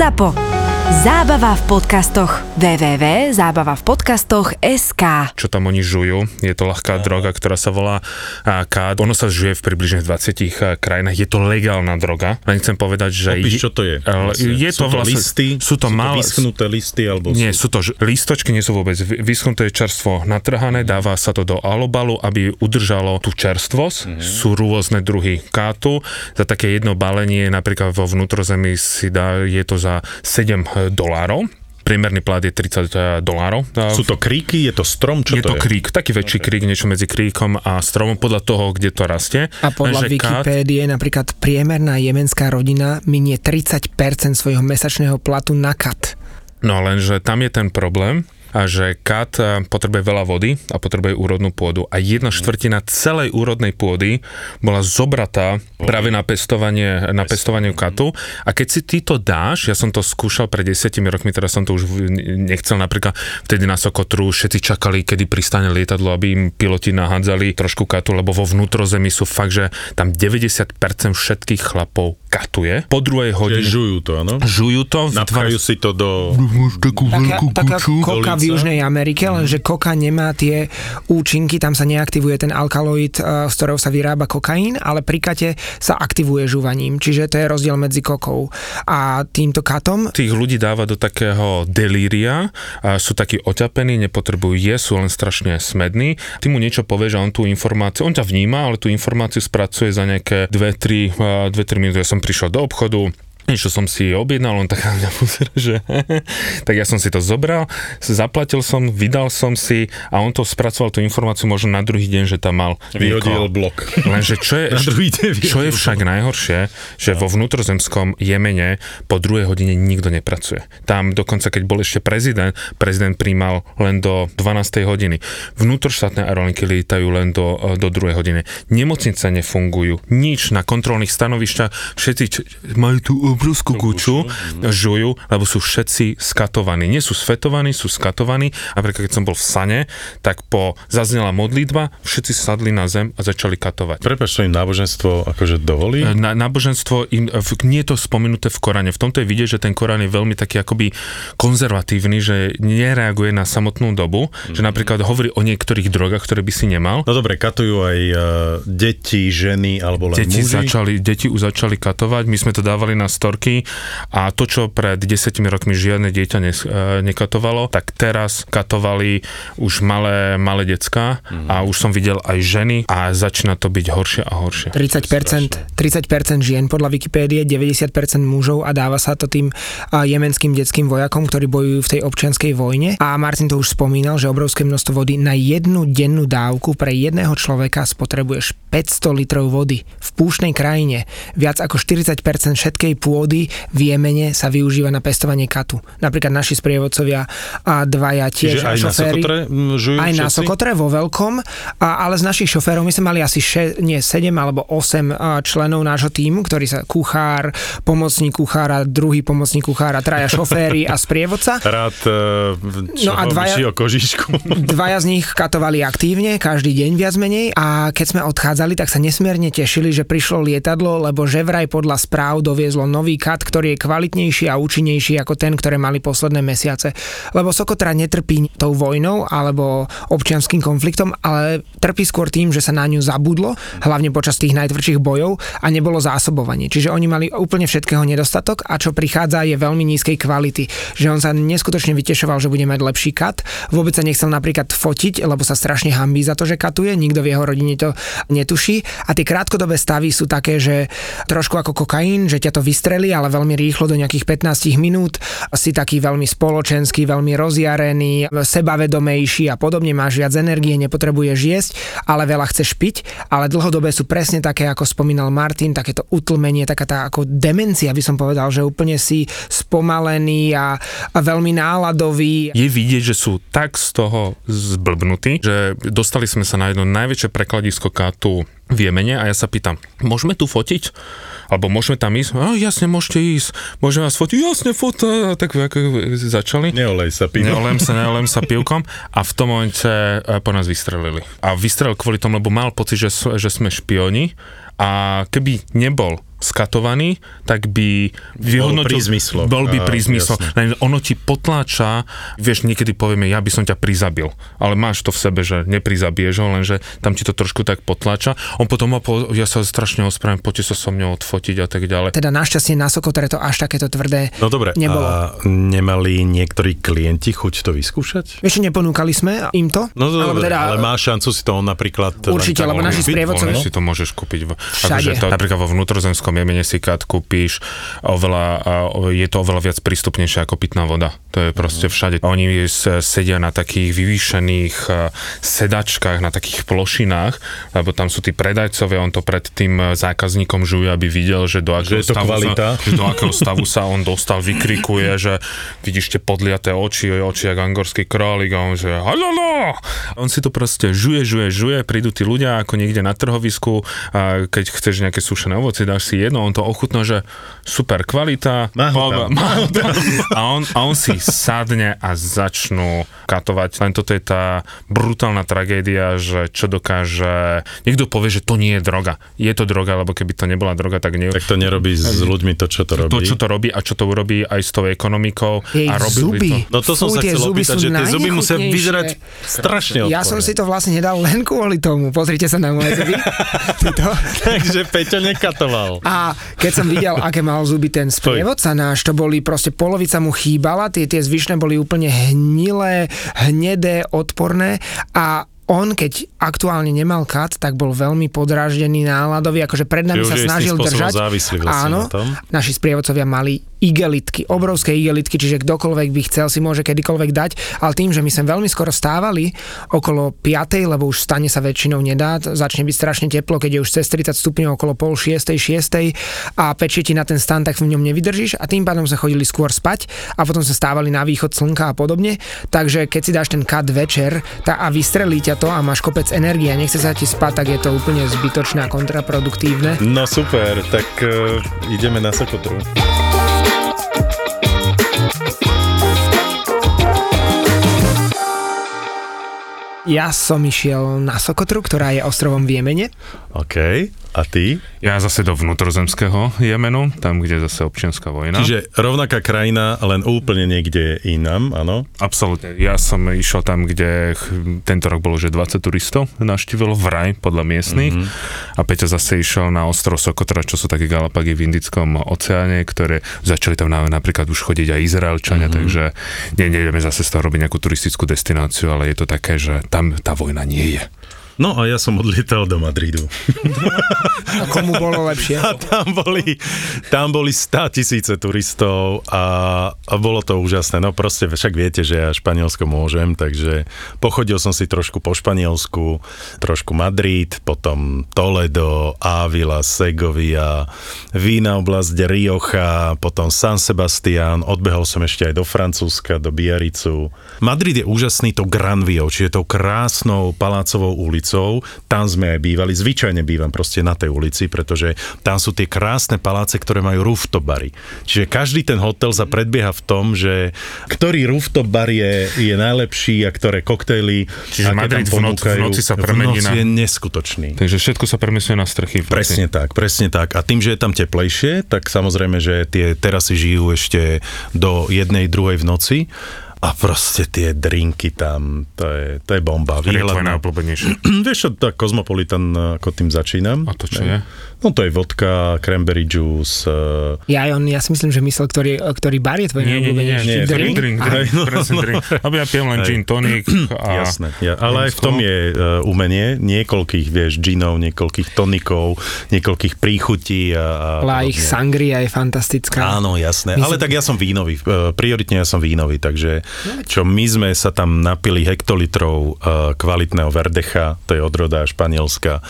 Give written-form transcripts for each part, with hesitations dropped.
ZAPO. Zábava v podcastoch. www.zabavavpodcastoch.sk Čo tam oni žujú? Je to ľahká droga, ktorá sa volá kád. Ono sa žuje v približne 20 krajinách. Je to legálna droga. Len chcem povedať, že... Opíš, čo to je? Je to vlastne... listy? Sú to vyschnuté listy? Alebo nie, sú to lístočky, nie sú vôbec vyschnuté, čerstvo natrhané, dáva sa to do alobalu, aby udržalo tú čerstvosť. Sú rôzne druhy kátu. Za také jedno balenie, napríklad vo vnútrozemí je to za $7. Priemerný plat je $30. Sú to kríky? Je to strom? Je to krík, taký väčší krík, niečo medzi kríkom a stromom, podľa toho, kde to rastie. A podľa Wikipédie napríklad priemerná jemenská rodina minie 30% svojho mesačného platu na kat. No lenže tam je ten problém, a že kat potrebuje veľa vody a potrebuje úrodnú pôdu. A 1/4 celej úrodnej pôdy bola zobratá práve na pestovanie katu. A keď si ty to dáš, ja som to skúšal pred 10 rokmi, teraz som to už nechcel, napríklad vtedy na Sokotru všetci čakali, kedy pristane lietadlo, aby im piloti nahádzali trošku katu, lebo vo vnútrozemí sú fakt, že tam 90% všetkých chlapov katuje. Po druhej hodine... Žujú to, áno? Žujú to. Napchajú si to do... Taká koka v Južnej Amerike, lenže koka nemá tie účinky, tam sa neaktivuje ten alkaloid, z ktorého sa vyrába kokain, ale pri kate sa aktivuje žuvaním, čiže to je rozdiel medzi kokou a týmto katom. Tých ľudí dáva do takého delíria, sú takí oťapení, nepotrebujú jesť, sú len strašne smední. Ty mu niečo povieš a on tú informáciu, on ťa vníma, ale tú informáciu spracuje za nejaké 2-3 minúty. Ja som prišiel do obchodu, niečo som si objednal, on tak na mňa pozera, že tak ja som si to zobral, zaplatil som, vydal som si a on to spracoval tú informáciu možno na druhý deň, že tam mal vyhodil blok. Lenže čo je však najhoršie, že vo vnútrozemskom Jemene po druhej hodine nikto nepracuje. Tam dokonca, keď bol ešte prezident prijímal len do 12. hodiny. Vnútroštátne aerolinky lietajú len do 2. hodiny. Nemocnice nefungujú, nič na kontrolných stanovišťach, všetci majú tu obrovskú kuču, žujú, lebo sú všetci skatovaní. Nie sú svetovaní, sú skatovaní. Napríklad, keď som bol v Sane, tak zaznela modlitba, všetci sadli na zem a začali katovať. Prepáč, im náboženstvo akože dovolí? Náboženstvo im nie je to spomenuté v Koráne. V tomto je vidieť, že ten Korán je veľmi taký akoby konzervatívny, že nereaguje na samotnú dobu, že napríklad hovorí o niektorých drogách, ktoré by si nemal. No dobre, katujú aj deti, ženy alebo len muži. Deti už začali katovať. My sme to dávali na storky a to, čo pred 10 rokmi žiadne dieťa nekatovalo, tak teraz katovali už malé decká a už som videl aj ženy a začína to byť horšie a horšie. 30% žien podľa Wikipédie, 90% mužov a dáva sa to tým jemenským detským vojakom, ktorí bojujú v tej občianskej vojne. A Martin to už spomínal, že obrovské množstvo vody na jednu dennú dávku pre jedného človeka spotrebuješ 500 litrov vody. V púštnej krajine viac ako 40% všetkej pôdy v Jemene sa využíva na pestovanie katu. Napríklad naši sprievodcovia a dvaja tiež šoféri. Aj na Sokotre žujú všetci? Aj na Sokotre vo veľkom, ale z našich šoférov my sme mali asi 7 alebo 8 členov nášho tímu, ktorí sa kuchár, pomocník kuchára, druhý pomocník kuchára, traja šoféri a sprievodca. Rád vyšiel kožišku. Dvaja z nich katovali aktívne, každý deň viac menej, a keď sme odchádzali, tak sa nesmierne tešili, že prišlo lietadlo, lebo že vraj podľa správ doviezlo nový kat, ktorý je kvalitnejší a účinnejší ako ten, ktoré mali posledné mesiace. Lebo Sokotra netrpí tou vojnou alebo občianským konfliktom, ale trpí skôr tým, že sa na ňu zabudlo, hlavne počas tých najtvrdších bojov, a nebolo zásobovanie. Čiže oni mali úplne všetkého nedostatok a čo prichádza, je veľmi nízkej kvality. Že on sa neskutočne vytešoval, že bude mať lepší kat. Vôbec sa nechcel napríklad fotiť, lebo sa strašne hanbí za to, že katuje, nikto v jeho rodine to netuší. A tie krátkodobé stavy sú také, že trošku ako kokain, že ťa to vystrelí, ale veľmi rýchlo do nejakých 15 minút. Si taký veľmi spoločenský, veľmi rozjarený, sebavedomejší a podobne, máš viac energie, nepotrebuješ jesť, ale veľa chceš piť, ale dlhodobé sú presne také, ako spomínal Martin, takéto utlmenie, taká tá ako demencia, by som povedal, že úplne si spomalený a veľmi náladový. Je vidieť, že sú tak z toho zblbnutí, že dostali sme sa na jedno najväčšie prekladisko kátu v Jemene a ja sa pýtam, môžeme tu fotiť? Alebo môžeme tam ísť? Jasne, môžete ísť. Môžeme vás fotiť? Jasne, fotiť. Tak ako začali. Neolej sa pivkom. Neolem sa pivkom. A v tom momente po nás vystrelili. A vystrelil kvôli tomu, lebo mal pocit, že sme špioni. A keby nebol skatovaný, tak by vyhodnotil, bol by prízmyslo. Ono ti potláča, vieš, niekedy povieme, ja by som ťa prizabil, ale máš to v sebe, že neprizabiješ ho, lenže tam ti to trošku tak potláča. On potom ja sa strašne ospravím, poďte sa so mnou odfotiť a tak ďalej. Teda našťastie na Sokotre to až takéto tvrdé nebolo. No dobre, a nemali niektorí klienti chuť to vyskúšať? Vieš, neponúkali sme im to? No dobre, ale má šancu si to on napríklad... Určite, lebo naši sprievodcovia... Si to môžeš kúpiť všade. Napríklad vo vnútrozemskom Jemene si kád kúpiš, je to oveľa viac prístupnejšie ako pitná voda. To je proste všade. Oni sedia na takých vyvýšených sedačkách, na takých plošinách, lebo tam sú tí predajcovia, on to pred tým zákazníkom žuje, aby videl, že do akého stavu sa on dostal, vykrikuje, že vidíš tie podliaté oči jak angorský králik, a on že halala! On si to proste žuje, prídu tí ľudia ako niekde na trhovisku, a keď chceš nejaké sušené ovoce, dáš si jedno, on to ochutná, že super kvalita, má ho tam. A on si sadne a začnú katovať. Len toto je tá brutálna tragédia, že čo dokáže... Niekto povie, že to nie je droga. Je to droga, lebo keby to nebola droga, tak nie... Tak to nerobí s ľuďmi to, čo to robí. To, čo to robí a čo to urobí aj s tou ekonomikou. Jej a zuby. To. No to som sa chcel opýtať, že tie zuby musia vyzerať strašne odporné. Ja som si to vlastne nedal len kvôli tomu. Pozrite sa na moje zuby. Takže Peťo nekatoval. A keď som videl, aké mal zuby ten sprievodca náš, to boli proste polovica mu chýbala, tie zvyšné boli úplne hnilé, hnedé, odporné a on, keď aktuálne nemal kat, tak bol veľmi podráždený náladový, akože pred nami sa snažil držať. Áno, naši sprievodcovia mali igelitky, obrovské igelitky, čiže kdokoľvek by chcel si môže kedykoľvek dať, ale tým, že my sme veľmi skoro stávali, okolo 5, lebo už stane sa väčšinou nedá, začne byť strašne teplo, keď je už cez 30 stupňov okolo 5:30, 6:00 a pečie ti na ten stan, tak v ňom nevydržíš a tým pádom sa chodili skôr spať a potom sa stávali na východ slnka a podobne, takže keď si dáš ten kat večer a vystrelí ťa to a máš kopec energie a nechce sa ti spať, tak je to úplne zbytočné a kontraproduktívne. No super, tak ideme na Sokotru. Ja som išiel na Sokotru, ktorá je ostrovom v Jemene. OK. A ty? Ja zase do vnútrozemského Jemenu, tam, kde je zase občianska vojna. Čiže rovnaká krajina, len úplne niekde inám, áno? Absolútne. Ja som išiel tam, kde tento rok bolo, že 20 turistov navštívilo vraj, podľa miestnych. Mm-hmm. A Peťa zase išiel na ostrov Sokotra, čo sú také Galapágy v Indickom oceáne, ktoré začali tam napríklad už chodiť aj Izraelčania, takže nejdeme zase z toho robiť nejakú turistickú destináciu, ale je to také, že tam tá vojna nie je. No a ja som odlietal do Madridu. A komu bolo lepšie? A tam boli 100 000 turistov a bolo to úžasné. No proste však viete, že ja Španielsko môžem, takže pochodil som si trošku po Španielsku, trošku Madrid, potom Toledo, Ávila, Segovia, vína oblasť Rioja, potom San Sebastián, odbehol som ešte aj do Francúzska, do Biarricu. Madrid je úžasný tou Granviou, čiže tou krásnou palácovou ulicou. Tam sme aj bývali, zvyčajne bývam proste na tej ulici, pretože tam sú tie krásne paláce, ktoré majú rooftop bary. Čiže každý ten hotel sa predbieha v tom, že ktorý rooftop bar je najlepší a ktoré koktejly. Čiže Madrid v noci sa premení na... V noci je neskutočný. Takže všetko sa premestňuje na strechy. Presne tak. A tým, že je tam teplejšie, tak samozrejme, že tie terasy žijú ešte do 1:00, 2:00 v noci. A proste tie drinky tam, to je bomba. Ktorý je tvoje najobľúbenejšie? Vieš čo, tá Kozmopolitan, ako tým začínam. A to čo je? No to je vodka, cranberry juice. Ja si myslím, že ktorý bar je tvoje najobľúbenejšie. Nie, drink. Aby ja pijem len gin tonic. Jasné, ale aj v tom je umenie niekoľkých, vieš, ginov, niekoľkých tonikov, niekoľkých príchutí. Ale ich sangria je fantastická. Áno, jasné, ale tak ja som vínový, prioritne ja som vínový, takže čo my sme sa tam napili hektolitrov kvalitného Verdecha, to je odroda Španielska,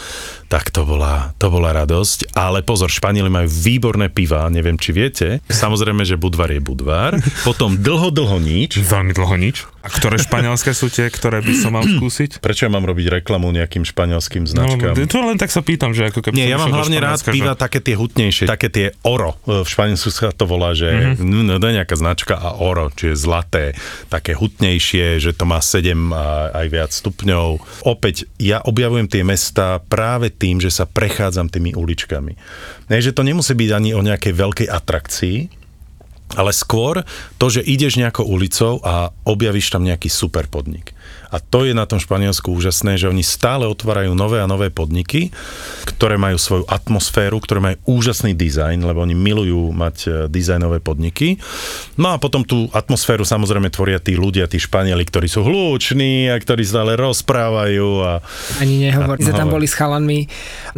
tak to bola radosť. Ale pozor, Španieli majú výborné piva, neviem, či viete. Samozrejme, že Budvar je Budvar. Potom dlho nič. Veľmi dlho nič. A ktoré španielské sú tie, ktoré by som mal skúsiť? Prečo ja mám robiť reklamu nejakým španielským značkám? No, to len tak sa pýtam, že ako keby... Nie, ja mám hlavne rád piva také tie hutnejšie, také tie oro. V Španielsku sa to volá, že nejaká značka a oro, čiže zlaté, také hutnejšie, že to má 7 a aj viac stupňov. Opäť, ja objavujem tie mesta práve tým, že sa prechádzam tými uličkami. Takže to nemusí byť ani o nejakej veľkej atrakcii, ale skôr to, že ideš nejakou ulicou a objavíš tam nejaký super podnik. A to je na tom Španielsku úžasné, že oni stále otvárajú nové a nové podniky, ktoré majú svoju atmosféru, ktoré majú úžasný dizajn, lebo oni milujú mať dizajnové podniky. No a potom tú atmosféru samozrejme tvoria tí ľudia, tí Španieli, ktorí sú hluční a ktorí stále rozprávajú. Ani nehovor. Sme tam boli s chalanmi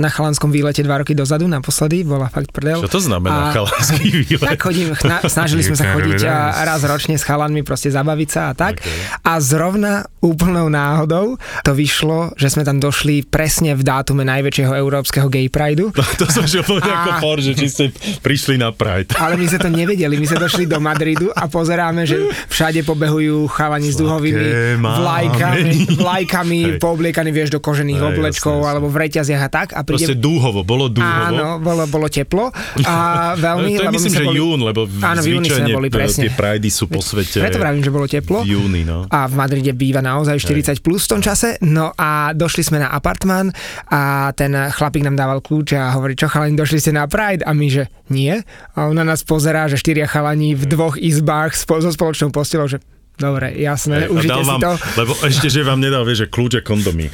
na chalanskom výlete 2 roky dozadu, naposledy, bola fakt prdel. Čo to znamená chalanský výlet? Tak chodím, snažili sme sa chodiť a raz ročne s chalanmi proste zabaviť sa a tak. Okay. A zrovna úplnou náhodou to vyšlo, že sme tam došli presne v dátume najväčšieho európskeho gay prideu. To som že povedal ako for, že či ste prišli na pride. Ale my sme to nevedeli, my sme došli do Madridu a pozeráme, že všade pobehujú chalani s duhovými vlajkami poobliekaní, vieš, do kožených oblečkov alebo v reťaziach a tak. A proste dúhovo, bolo dúhovo. Áno, bolo teplo. A veľmi, to je myslím, že jún, lebo zvyčajne tie pridey sú po svete. Preto vravím, že bolo teplo. V júni, no. A v Madride býva naozaj 40 plus v tom čase. No a došli sme na apartmán a ten chlapík nám dával kľúč a hovorí, čo chalani, došli ste na pride? A my, že nie. A ona nás pozerá, že 4 chalani v 2 izbách so spoločnou postelou, že dobre, jasné, užite si to. Lebo ešte, že vám nedal, vieš, že kľúč a kondomy.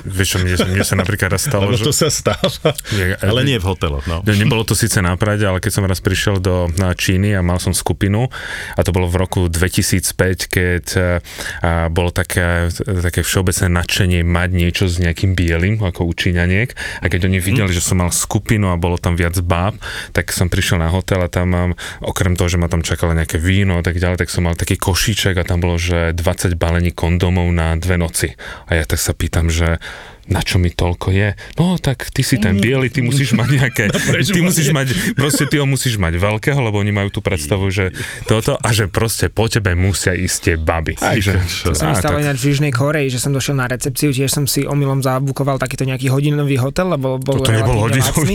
Vieš čo, mne sa napríklad raz stalo, lebo to sa stáva, ale nie v hoteloch, no. Nebolo to síce na prade, ale keď som raz prišiel do Číny a mal som skupinu, a to bolo v roku 2005, keď bolo také všeobecné nadšenie mať niečo s nejakým bielým, ako u Číňaniek, a keď oni videli, že som mal skupinu a bolo tam viac báb, tak som prišiel na hotel a tam mám, okrem toho, že ma tam čakalo nejaké víno a tak ďalej, tak som mal taký košíček a tam bolo, že 20 balení kondomov na 2 noci. A ja tak sa pýtam, že na čo mi toľko je? No tak ty si ten biely, ty musíš mať nejaké, ty ho musíš mať veľkého, lebo oni majú tú predstavu, že toto a že proste po tebe musia ísť tie baby. To som stalo ináč v Južnej Koreji, že som došiel na recepciu, tiež som si omylom zabukoval takýto nejaký hodinový hotel, lebo bol relatívne lacný.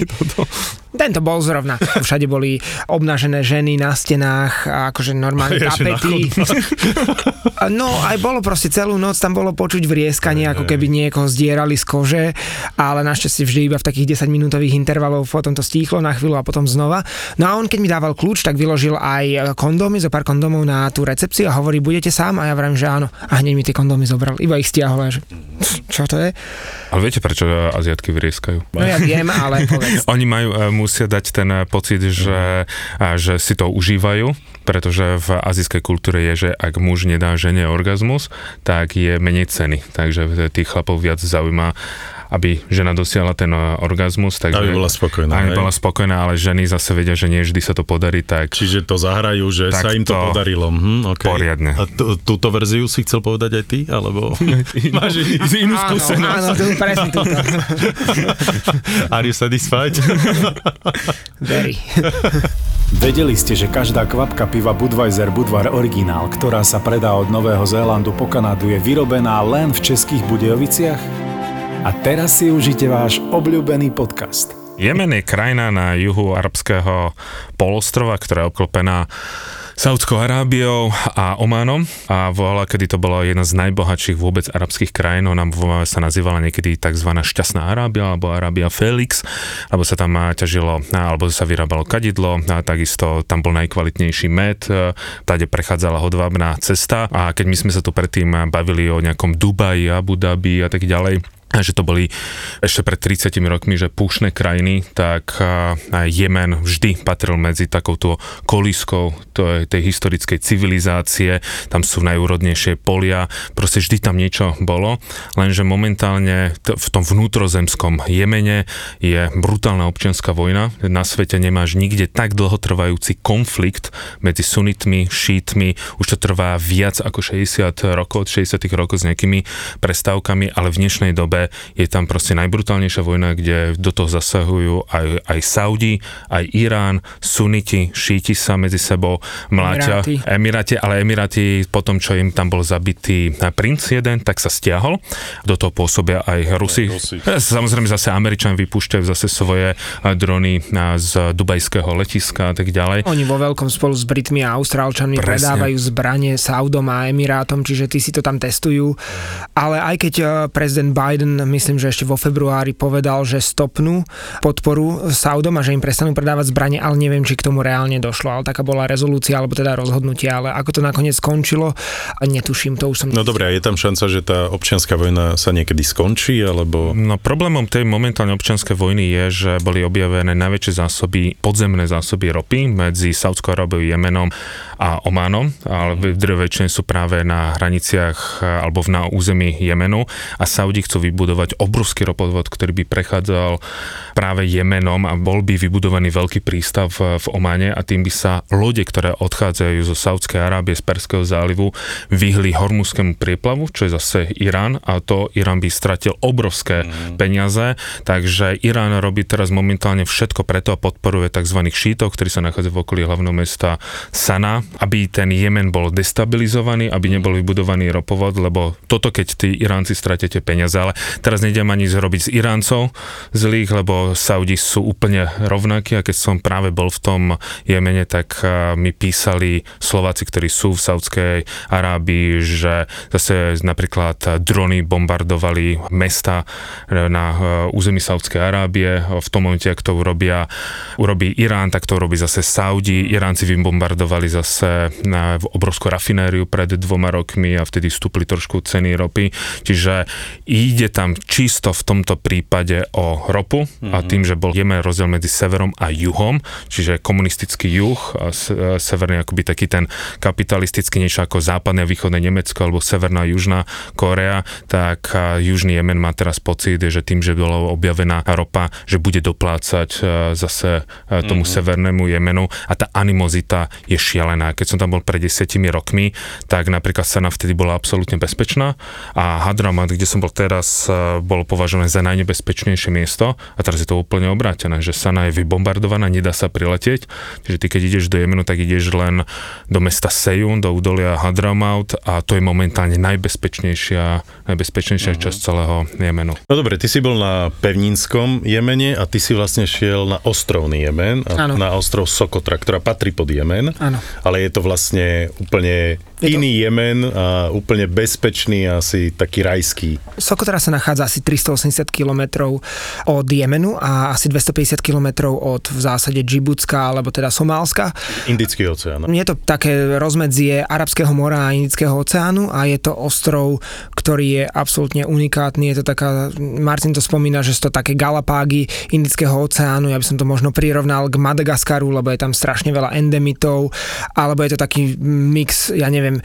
Tento bol zrovna. Všade boli obnažené ženy na stenách, akože normálne tapety. No aj bolo proste celú noc, tam bolo počuť vrieskanie, ako keby niekoho zdierali z kože, ale našťastie vždy iba v takých 10-minútových intervalov, potom to stíchlo na chvíľu a potom znova. No a on keď mi dával kľúč, tak vyložil aj kondómy, zo pár kondomov na tú recepciu a hovorí, budete sám? A ja vravím, že áno. A hneď mi tie kondómy zobral, iba ich stiahol. Čo to je? Ale viete, prečo Aziatky vrieskajú? No ja viem, ale povedz. Oni musia dať ten pocit, že si to užívajú, pretože v azijskej kultúre je, že ak muž nedá žene orgazmus, tak je menej ceny. Takže tých chlapov viac zaujíma, aby žena dosiahla ten orgazmus. Takže aby bola spokojná. Ale ženy zase vedia, že nie vždy sa to podarí. Tak, čiže to zahrajú, že sa im to podarilo. Okay. Poriadne. A túto verziu si chcel povedať aj ty? Alebo máš inú skúsenosť? Áno, presne túto. Are you satisfied? Very. Vedeli ste, že každá kvapka piva Budweiser Budvar originál, ktorá sa predá od Nového Zélandu po Kanadu, je vyrobená len v českých Budejoviciach? A teraz si užite váš obľúbený podcast. Jemen je krajina na juhu arabského polostrova, ktorá je obklopená Saudskou Arábiou a Omanom a volala, kedy to bola jedna z najbohatších vôbec arabských krajín. Ona sa nazývala niekedy tzv. Šťastná Arábia alebo Arabia Felix, alebo sa tam ťažilo, alebo sa vyrábalo kadidlo, a takisto tam bol najkvalitnejší med, tade prechádzala hodvábna cesta a keď my sme sa tu predtým bavili o nejakom Dubaji, Abu Dhabi a tak ďalej, že to boli ešte pred 30 rokmi, že púšne krajiny, tak Jemen vždy patril medzi takouto kolískou tej historickej civilizácie, tam sú najúrodnejšie polia, proste vždy tam niečo bolo, lenže momentálne v tom vnútrozemskom Jemene je brutálna občianská vojna, na svete nemáš nikde tak dlhotrvajúci konflikt medzi sunitmi, šítmi, už to trvá viac ako 60 rokov, od 60 rokov s nejakými prestávkami, ale v dnešnej dobe je tam proste najbrutálnejšia vojna, kde do toho zasahujú aj Saudi, aj Irán, suniti, šíti sa medzi sebou, mláťa. Emiráti, po tom, čo im tam bol zabitý princ jeden, tak sa stiahol. Do toho pôsobia aj Rusi. Samozrejme zase Američan vypúšťajú zase svoje drony z dubajského letiska a tak ďalej. Oni vo veľkom spolu s Britmi a Austrálčanmi predávajú zbranie Saudom a Emirátom, čiže tí si to tam testujú. Ale aj keď prezident Biden Oman, myslím, že ešte vo februári povedal, že stopnú podporu Saudom a že im prestanú predávať zbrane, ale neviem, či k tomu reálne došlo. Ale taká bola rezolúcia alebo teda rozhodnutie, ale ako to nakoniec skončilo, netuším, to už som... No dobré, je tam šanca, že tá občianska vojna sa niekedy skončí, alebo... No problémom tej momentálne občianskej vojny je, že boli objavené najväčšie zásoby, podzemné zásoby ropy medzi Saudskou Arábiou, Jemenom a Omanom, ale väčšine sú práve na hraniciach alebo na území Jemenu a Saudi chcú vybudovať obrovský ropovod, ktorý by prechádzal práve Jemenom a bol by vybudovaný veľký prístav v Omane a tým by sa lode, ktoré odchádzajú zo Saudskej Arábie, z Perského zálivu, vyhli hormuzskému prieplavu, čo je zase Irán a to Irán by stratil obrovské peniaze, takže Irán robí teraz momentálne všetko preto a podporuje tzv. Šítov, ktorí sa nachádzajú v okolí hlavného mesta Sana, aby ten Jemen bol destabilizovaný, aby nebol vybudovaný ropovod, lebo toto, keď tí Iránci stratíte peniaze, ale teraz nejdem ani zrobiť z Iráncov zlých, lebo Saudi sú úplne rovnakí a keď som práve bol v tom Jemene, tak mi písali Slováci, ktorí sú v Saudskej Arábii, že zase napríklad drony bombardovali mesta na území Saudskej Arábie. V tom momente, ak to urobí Irán, tak to urobí zase Saudi. Iránci vybombardovali zase na obrovskú rafinériu pred 2 rokmi a vtedy vstúpli trošku ceny ropy. Čiže ide tam čisto v tomto prípade o ropu a tým, že bol Jemen rozdiel medzi severom a juhom, čiže komunistický juh a severný akoby taký ten kapitalistický, niečo ako západné a východné Nemecko alebo severná a južná Korea, tak južný Jemen má teraz pocit, že tým, že bola objavená ropa, že bude doplácať zase tomu severnému Jemenu a tá animozita je šialená. Keď som tam bol pred 10 rokmi, tak napríklad Sana vtedy bola absolútne bezpečná a Hadramaut, kde som bol teraz, bolo považované za najnebezpečnejšie miesto a teraz je to úplne obrátené, že Sana je vybombardovaná, nedá sa priletieť, čiže ty keď ideš do Jemenu, tak ideš len do mesta Sejun, do údolia Hadramaut a to je momentálne najbezpečnejšia časť celého Jemenu. No dobre, ty si bol na pevninskom Jemene a ty si vlastne šiel na ostrovný Jemen, na ostrov Sokotra, ktorá patrí pod Jemen, ale je to vlastne úplne iný Jemen a úplne bezpečný, asi taký rajský. Sokotra sa nachádza asi 380 km od Jemenu a asi 250 km od v zásade Džibutska, alebo teda Somálska. Indický oceán. Je to také rozmedzie Arabského mora a Indického oceánu a je to ostrov, ktorý je absolútne unikátny. Je to taká, Martin to spomína, že sú to také Galapágy Indického oceánu. Ja by som to možno prirovnal k Madagaskaru, lebo je tam strašne veľa endemitov, alebo je to taký mix, ja neviem,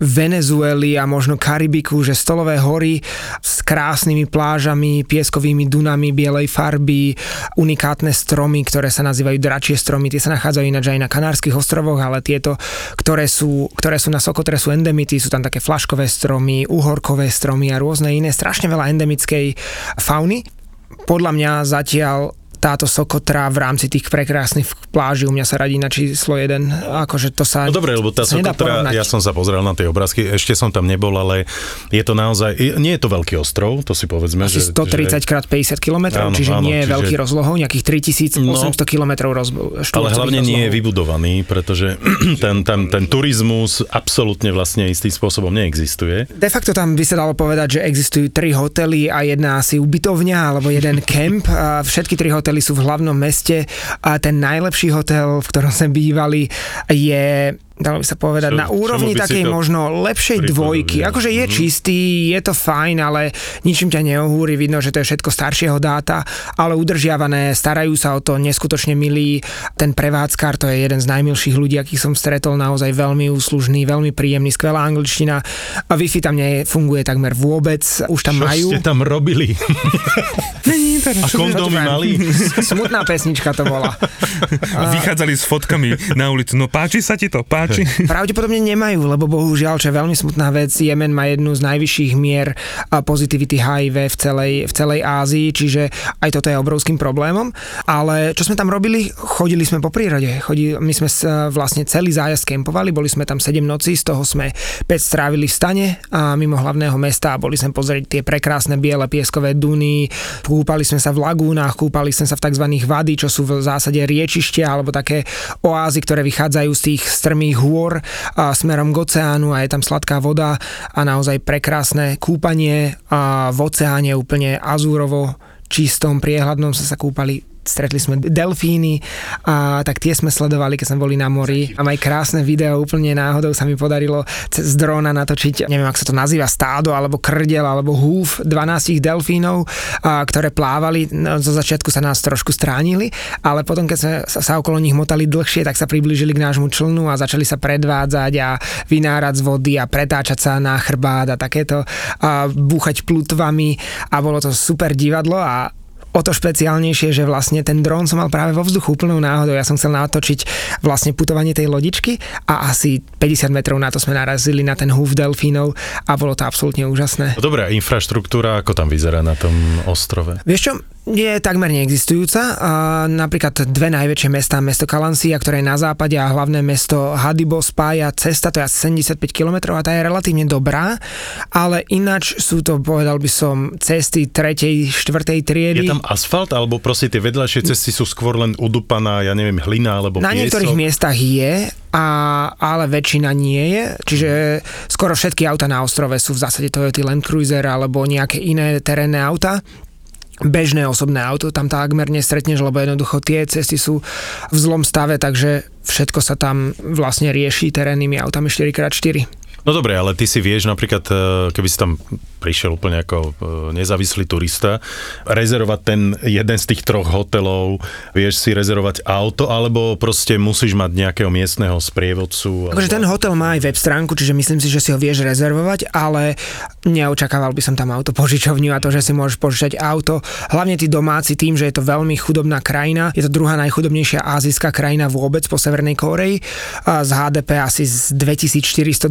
Venezuely a možno Karibiku, že stolové hory s krásnymi plážami, pieskovými dunami bielej farby, unikátne stromy, ktoré sa nazývajú dračie stromy, tie sa nachádzajú ináč aj na Kanárskych ostrovoch, ale tieto, ktoré sú na Sokotre, sú endemity, sú tam také flaškové stromy, uhorkové stromy a rôzne iné, strašne veľa endemickej fauny. Podľa mňa zatiaľ táto Sokotra v rámci tých prekrásnych pláží, u mňa sa radí na číslo 1, akože to sa... No dobre, lebo tá Sokotra, ja som sa pozrel na tie obrázky, ešte som tam nebol, ale je to naozaj, nie je to veľký ostrov, to si povedzme, asi že... 130 x 50 kilometrov, čiže nie je veľký rozlohou, nejakých 3800 kilometrov štvorcových. Ale hlavne rozlohou. Nie je vybudovaný, pretože ten turizmus absolútne vlastne istým spôsobom neexistuje. De facto tam by sa dalo povedať, že existujú 3 hotely a jedna asi ubytovňa, alebo jeden kemp, a všetky 3 hotely sú v hlavnom meste a ten najlepší hotel, v ktorom sme bývali, je, dalo by sa povedať, na úrovni takej možno lepšej dvojky. Akože je čistý, je to fajn, ale ničím ťa neohúri, vidno, že to je všetko staršieho dáta, ale udržiavané, starajú sa o to, neskutočne milí. Ten prevádzkar, to je jeden z najmilších ľudí, akých som stretol, naozaj veľmi úslužný, veľmi príjemný, skvelá angličtina. A Wi-Fi tam nefunguje takmer vôbec, už tam čo majú. Čo ste tam robili? A kondómy mali? Smutná pesnička to bola. Vychádzali s fotkami na ulicu. No páči sa ti to? Páči? Pravdepodobne nemajú, lebo bohužiaľ, čo je veľmi smutná vec, Jemen má jednu z najvyšších mier pozitivity HIV v celej Ázii, čiže aj toto je obrovským problémom. Ale čo sme tam robili? Chodili sme po prírode. My sme vlastne celý zájazd kempovali, boli sme tam 7 nocí, z toho sme 5 strávili v stane a mimo hlavného mesta a boli sme pozrieť tie prekrásne biele pieskové duny, kúpali sme sa v lagúnach, kúpali sme sa v tzv. Vady, čo sú v zásade riečištia alebo také oázy, ktoré vychádzajú z tých strmých vysokých hôr a smerom k oceánu a je tam sladká voda a naozaj prekrásne kúpanie a v oceáne úplne azúrovo čistom, priehľadnom sa kúpali. Stretli sme delfíny a tak tie sme sledovali, keď sme boli na mori. A aj krásne video, úplne náhodou sa mi podarilo z drona natočiť, neviem, ak sa to nazýva, stádo, alebo krdel, alebo húf 12 delfínov, ktoré plávali. Zo začiatku sa nás trošku stránili, ale potom, keď sme sa okolo nich motali dlhšie, tak sa priblížili k nášmu člnu a začali sa predvádzať a vynárať z vody a pretáčať sa na chrbát a takéto, a búchať plutvami a bolo to super divadlo a o to špeciálnejšie, že vlastne ten dron som mal práve vo vzduchu úplnou náhodou. Ja som chcel natočiť vlastne putovanie tej lodičky a asi 50 metrov na to sme narazili na ten húf delfínov a bolo to absolútne úžasné. Dobrá infraštruktúra, ako tam vyzerá na tom ostrove? Vieš čo? Je takmer neexistujúca. Napríklad dve najväčšie mestá, mesto Kalansia, ktoré je na západe, a hlavné mesto Hadibo spája cesta, to je asi 75 km a tá je relatívne dobrá, ale ináč sú to, povedal by som, cesty 3., 4. triedy. Je tam asfalt, alebo proste tie vedľajšie cesty sú skôr len udupaná, ja neviem, hlina alebo piesok? Na niektorých miestach je, ale väčšina nie je, čiže skoro všetky auta na ostrove sú v zásade Toyota Land Cruiser alebo nejaké iné terénne auta. Bežné osobné auto tam takmer nestretneš, lebo jednoducho tie cesty sú v zlom stave, takže všetko sa tam vlastne rieši terénnymi autami 4x4. No dobre, ale ty si vieš napríklad, keby si tam prišiel úplne ako nezávislý turista, rezervovať ten jeden z tých troch hotelov, vieš si rezervovať auto, alebo proste musíš mať nejakého miestneho sprievodcu? Akože ten hotel má aj web stránku, čiže myslím si, že si ho vieš rezervovať, ale neočakával by som tam auto požičovňu a to, že si môžeš požičať auto. Hlavne tí domáci tým, že je to veľmi chudobná krajina, je to druhá najchudobnejšia ázijská krajina vôbec po Severnej Kórei, z HDP asi z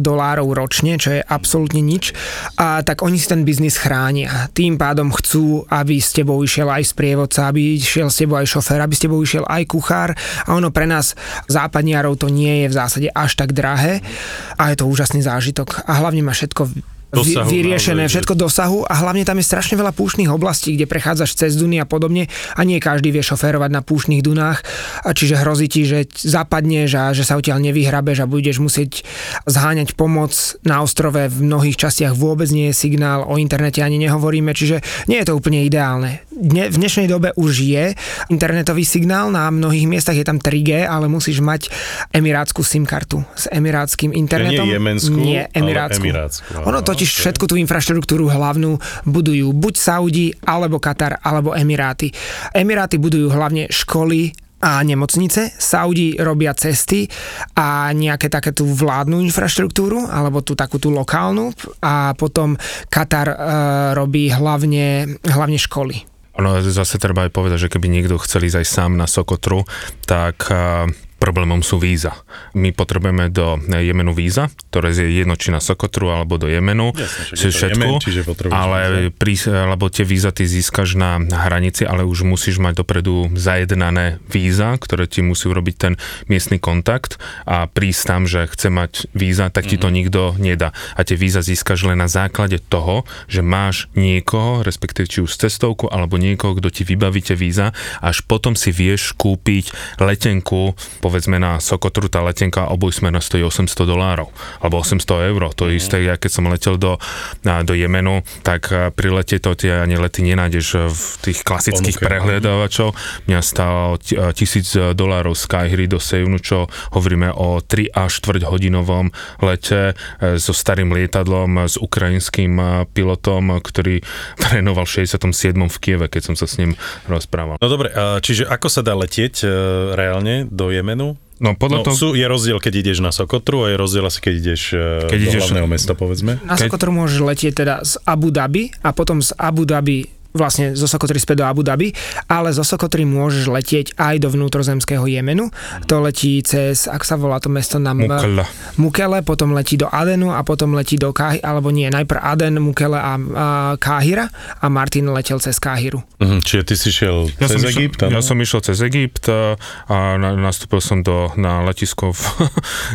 $2400 ročne, čo je absolútne nič, a tak oni si ten biznis chránia. Tým pádom chcú, aby s tebou išiel aj sprievodca, aby išiel s tebou aj šofér, aby s tebou išiel aj kuchár a ono pre nás západniarov to nie je v zásade až tak drahé a je to úžasný zážitok a hlavne má všetko vyriešené, všetko dosahu a hlavne tam je strašne veľa púštnych oblastí, kde prechádzaš cez duny a podobne a nie každý vie šoférovať na púštnych dunách, a čiže hrozí ti, že zapadneš a že sa odtiaľ nevyhrabeš a budeš musieť zháňať pomoc. Na ostrove v mnohých častiach vôbec nie je signál, o internete ani nehovoríme, čiže nie je to úplne ideálne. V dnešnej dobe už je internetový signál, na mnohých miestach je tam 3G, ale musíš mať emirátsku SIM kartu s emirátskym internetom. Nie jemenskú, nie emirátsku. Ono totiž všetku tú infraštruktúru hlavnú budujú buď Saudi, alebo Katar, alebo Emiráty. Emiráty budujú hlavne školy a nemocnice, Saudi robia cesty a nejaké také tú vládnu infraštruktúru, alebo tú takú tú lokálnu, a potom Katar robí hlavne školy. Ono zase treba aj povedať, že keby niekto chcel ísť aj sám na Sokotru, tak problémom sú víza. My potrebujeme do Jemenu víza, ktoré je jedno či na Sokotru alebo do Jemenu. Jasne, všetko, ale tie víza ty získaš na hranici, ale už musíš mať dopredu zajednané víza, ktoré ti musí urobiť ten miestny kontakt, a prísť tam, že chce mať víza, tak ti to nikto nedá. A tie víza získaš len na základe toho, že máš niekoho, respektíve či už cestovku, alebo niekoho, kto ti vybaví tie víza, až potom si vieš kúpiť letenku, povedzme na Sokotru, tá letenka obojsmerná stojí $800 alebo €800. To je isté, ja keď som letel do Jemenu, tak pri lete to tie ani lety nenájdeš v tých klasických prehliadávačov. Mňa stalo $1000 z Káhiry do Sejunu, čo hovoríme o 3 až 4 hodinovom lete so starým lietadlom s ukrajinským pilotom, ktorý trénoval v 67. v Kieve, keď som sa s ním rozprával. No dobre, čiže ako sa dá letieť reálne do Jemenu? No podľa toho... je rozdiel, keď ideš na Sokotru, a je rozdiel asi, keď ideš do hlavného mesta, povedzme. Na Sokotru môžeš letieť teda z Abu Dhabi a potom z Abu Dhabi vlastne zo Sokotry späť do Abu Dhabi, ale zo Sokotry môžeš letieť aj do vnútrozemského Jemenu. To letí cez, ak sa volá to mesto, na Mukelle, potom letí do Adenu a potom letí do Káhira, alebo nie, najprv Aden, Mukelle a Káhira, a Martin letel cez Káhiru. Čiže ty si šiel cez Egypt? Ja som išiel cez Egypt a nastúpil som na letisko,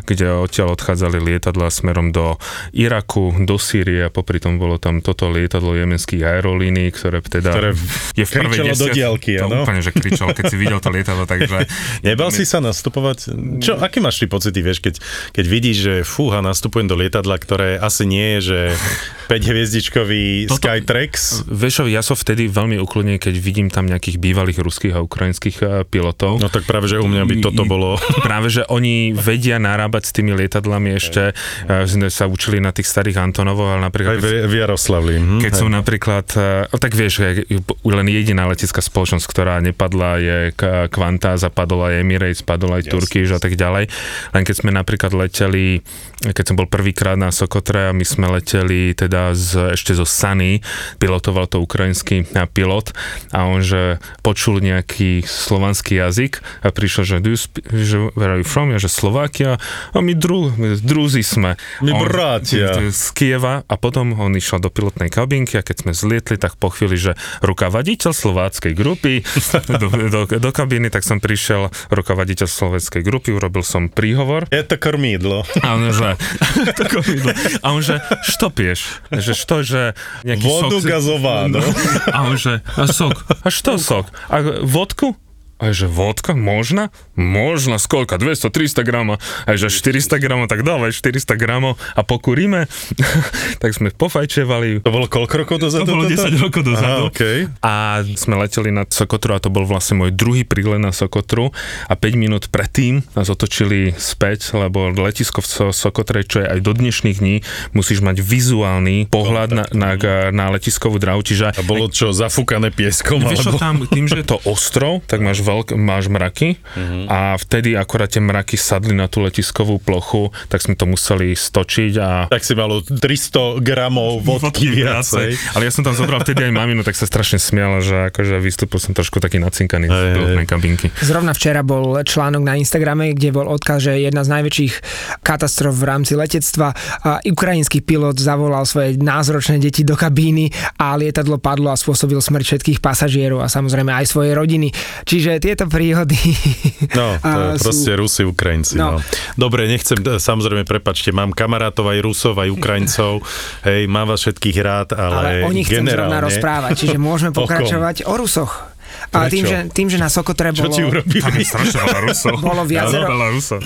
kde odtiaľ odchádzali lietadla smerom do Iraku, do Sýrie, a popri tom bolo tam toto lietadlo jemenských aerolínií, ktoré teda ktoré je v prvej desiatke. Kričalo do diaľky, áno? To úplne, že kričalo, keď si videl to lietadlo, takže... Nebal si sa nastupovať? Čo, aký máš ty pocity, vieš, keď vidíš, že fúha, nastupujem do lietadla, ktoré asi nie je, že 5-hviezdičkový Skytrax? Vieš, ja som vtedy veľmi ukludnený, keď vidím tam nejakých bývalých ruských a ukrajinských pilotov. No tak práve, že u mňa by toto bolo... Práve, že oni vedia narábať s tými lietadlami ešte, sa učili na tých starých Antonovov, ale napríklad... v Jaroslavli. Keď som napríklad... Tak vieš, len jediná letecká spoločnosť, ktorá nepadla, je Qantas, zapadla aj Emirates, padol aj Turkish a tak ďalej. Len keď sme napríklad leteli, keď som bol prvýkrát na Sokotre a my sme leteli teda ešte zo Sany, pilotoval to ukrajinský pilot a on, že počul nejaký slovanský jazyk a prišiel, že where are you from? Ja, že Slovakia. A my druzi sme. My bratia. Z Kieva a potom on išiel do pilotnej kabinky a keď sme zlietli, tak po chvíli, že rukavaditeľ slováckej grupy do kabiny, tak som prišiel rukavaditeľ slovenskej grupy, urobil som príhovor. Je to kormidlo. A on, že to kormidlo. A on, že što piješ? Že što, že nejaký vodu sok, gazovanú. A on, že a sok. A što sok? A vodku? Aj že vodka? Možno? Možno, skoľka? 200, 300 grama? Aj že 400 grama, tak dávaj 400 gramov a pokuríme. Tak sme pofajčevali. To bolo koľko rokov dozadu? To bolo 10 rokov dozadu. Okay. A sme leteli na Sokotru a to bol vlastne môj druhý prílet na Sokotru a 5 minút predtým nás otočili späť, lebo letisko v Sokotre, čo je aj do dnešných dní, musíš mať vizuálny pohľad na letiskovú dráhu, čiže... A bolo čo, zafúkané pieskom? Vieš čo, tam, tým, že je to ostrov, tak máš mraky a vtedy akorát tie mraky sadli na tú letiskovú plochu, tak sme to museli stočiť a... Tak si malo 300 gramov vodky viacej. Ale ja som tam zobral vtedy aj maminu, tak sa strašne smiala, že akože vystúpil som trošku taký nacinkaný z pilotnej kabinky. Zrovna včera bol článok na Instagrame, kde bol odkaz, že jedna z najväčších katastrof v rámci letectva. Ukrajinský pilot zavolal svoje názročné deti do kabíny a lietadlo padlo a spôsobil smrť všetkých pasažierov a samozrejme aj svojej rodiny. Čiže tieto príhody... No, to sú... proste Rusi, Ukrajinci. No. Dobre, nechcem, samozrejme, prepáčte, mám kamarátov aj Rusov, aj Ukrajincov, hej, mám vás všetkých rád, ale o nich chcem zrovna rozprávať, čiže môžeme pokračovať o Rusoch. A tým, že na Sokotre bolo... Čo ti urobili? Bolo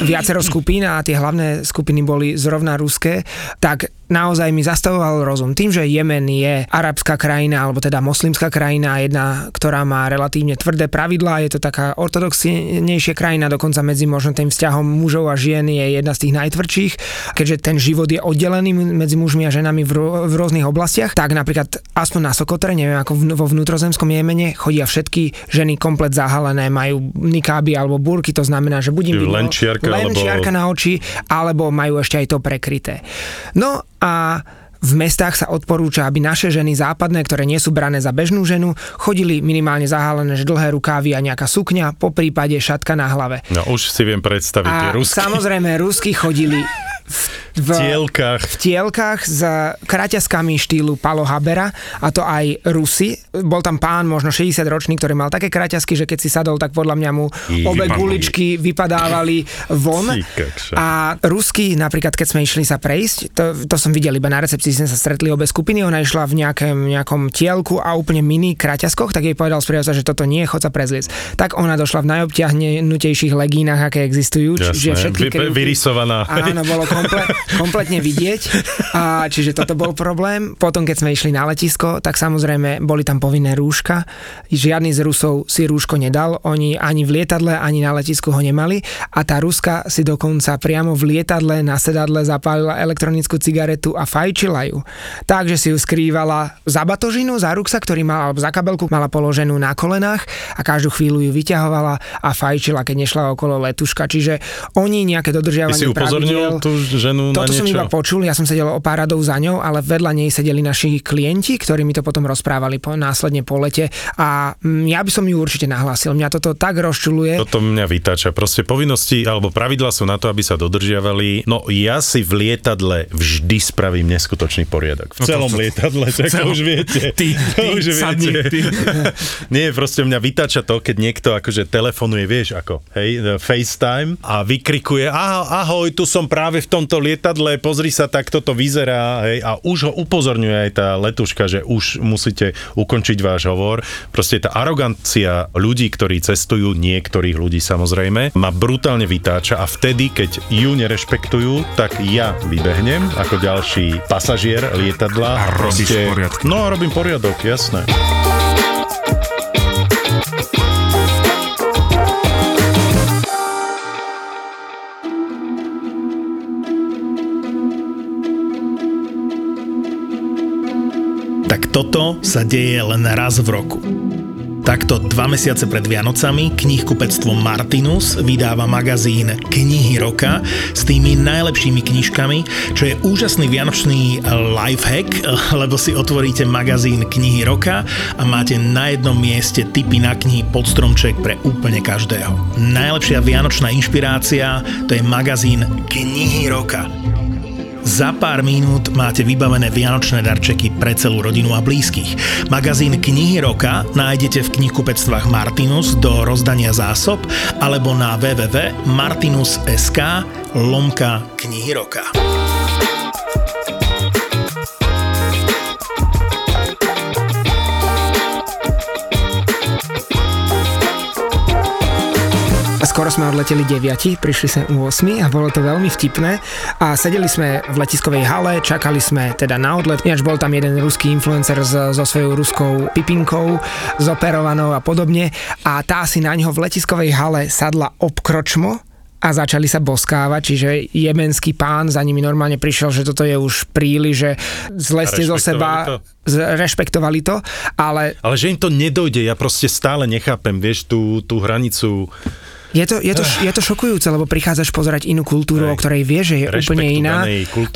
viacero skupín a tie hlavné skupiny boli zrovna ruské, tak naozaj mi zastavoval rozum. Tým, že Jemen je arabská krajina, alebo teda moslimská krajina, jedna, ktorá má relatívne tvrdé pravidlá, je to taká ortodoxnejšia krajina, dokonca medzi možno tým vzťahom mužov a žien je jedna z tých najtvrdších, keďže ten život je oddelený medzi mužmi a ženami v rôznych oblastiach, tak napríklad aspoň na Sokotre, neviem, ako vo vnútrozemskom Jemene, chodia všetky ženy komplet zahalené, majú nikáby alebo burky, to znamená, že buď len čiarka na oči, alebo majú ešte aj to prekryté. No a v mestách sa odporúča, aby naše ženy západné, ktoré nie sú brané za bežnú ženu, chodili minimálne zahalené, že dlhé rukávy a nejaká sukňa, po prípade šatka na hlave. No už si viem predstaviť tie rusky. Samozrejme, rusky chodili v tielkách s kraťaskami štýlu Palo Habera, a to aj Rusi. Bol tam pán, možno 60-ročný, ktorý mal také kraťasky, že keď si sadol, tak podľa mňa mu obe guličky vypadávali von. A Rusky, napríklad, keď sme išli sa prejsť, to som videl iba na recepcii, sme sa stretli obe skupiny, ona išla v nejakom tielku a úplne mini kraťaskoch, tak jej povedal sprievodca, že toto nie je, chod sa prezliecť. Tak ona došla v najobťahnutejších legínach, aké existujú. Čiže všetky vyrysovaná. Áno, bolo kompletne vidieť, čiže toto bol problém. Potom, keď sme išli na letisko, tak samozrejme boli tam povinné rúška. Žiadny z Rusov si rúško nedal, oni ani v lietadle, ani na letisku ho nemali a tá Ruska si dokonca priamo v lietadle na sedadle zapálila elektronickú cigaretu a fajčila ju. Takže si ju skrývala za batožinu, za ruksak, ktorý mal, alebo za kabelku, mala položenú na kolenách a každú chvíľu ju vyťahovala a fajčila, keď nešla okolo letuška. Čiže oni nejaké dodržiavanie pravidiel... ženu na niečo. Toto som iba počul, ja som sedel o pár radov za ňou, ale vedľa nej sedeli naši klienti, ktorí mi to potom rozprávali následne po lete a ja by som ju určite nahlásil. Mňa toto tak rozčuluje. Toto mňa vytáča. Proste povinnosti alebo pravidlá sú na to, aby sa dodržiavali. No ja si v lietadle vždy spravím neskutočný poriadok. V celom lietadle, tak už viete. Ty. Nie, proste mňa vytáča to, keď niekto akože telefonuje, vieš ako, hej, FaceTime a vykrikuje: "Ahoj, tu som práve v tomto lietadle." lietadle, pozri sa, tak toto vyzerá, hej, a už ho upozorňuje aj tá letuška, že už musíte ukončiť váš hovor. Proste tá arogancia ľudí, ktorí cestujú, niektorých ľudí samozrejme, ma brutálne vytáča a vtedy, keď ju nerešpektujú, tak ja vybehnem ako ďalší pasažier lietadla. A robíš poriadok. No a robím poriadok, jasné. Tak toto sa deje len raz v roku. Takto 2 mesiace pred Vianocami knihkupectvo Martinus vydáva magazín Knihy roka s tými najlepšími knižkami, čo je úžasný vianočný lifehack, lebo si otvoríte magazín Knihy roka a máte na jednom mieste tipy na knihy pod stromček pre úplne každého. Najlepšia vianočná inšpirácia to je magazín Knihy roka. Za pár minút máte vybavené vianočné darčeky pre celú rodinu a blízkych. Magazín Knihy roka nájdete v knihkupectvách Martinus do rozdania zásob alebo na www.martinus.sk/knihyroka. Skoro sme odleteli 9, prišli sme u 8 a bolo to veľmi vtipné a sedeli sme v letiskovej hale, čakali sme teda na odlet, ináč bol tam jeden ruský influencer so svojou ruskou pipinkou zoperovanou a podobne a tá si na ňo v letiskovej hale sadla obkročmo a začali sa boskávať, čiže jemenský pán za nimi normálne prišiel, že toto je už príliš, že zleste zo seba... Rešpektovali to, ale... Ale že im to nedojde, ja proste stále nechápem, vieš, tú hranicu... Je to šokujúce, lebo prichádzaš pozerať inú kultúru, o ktorej vieš, že je úplne iná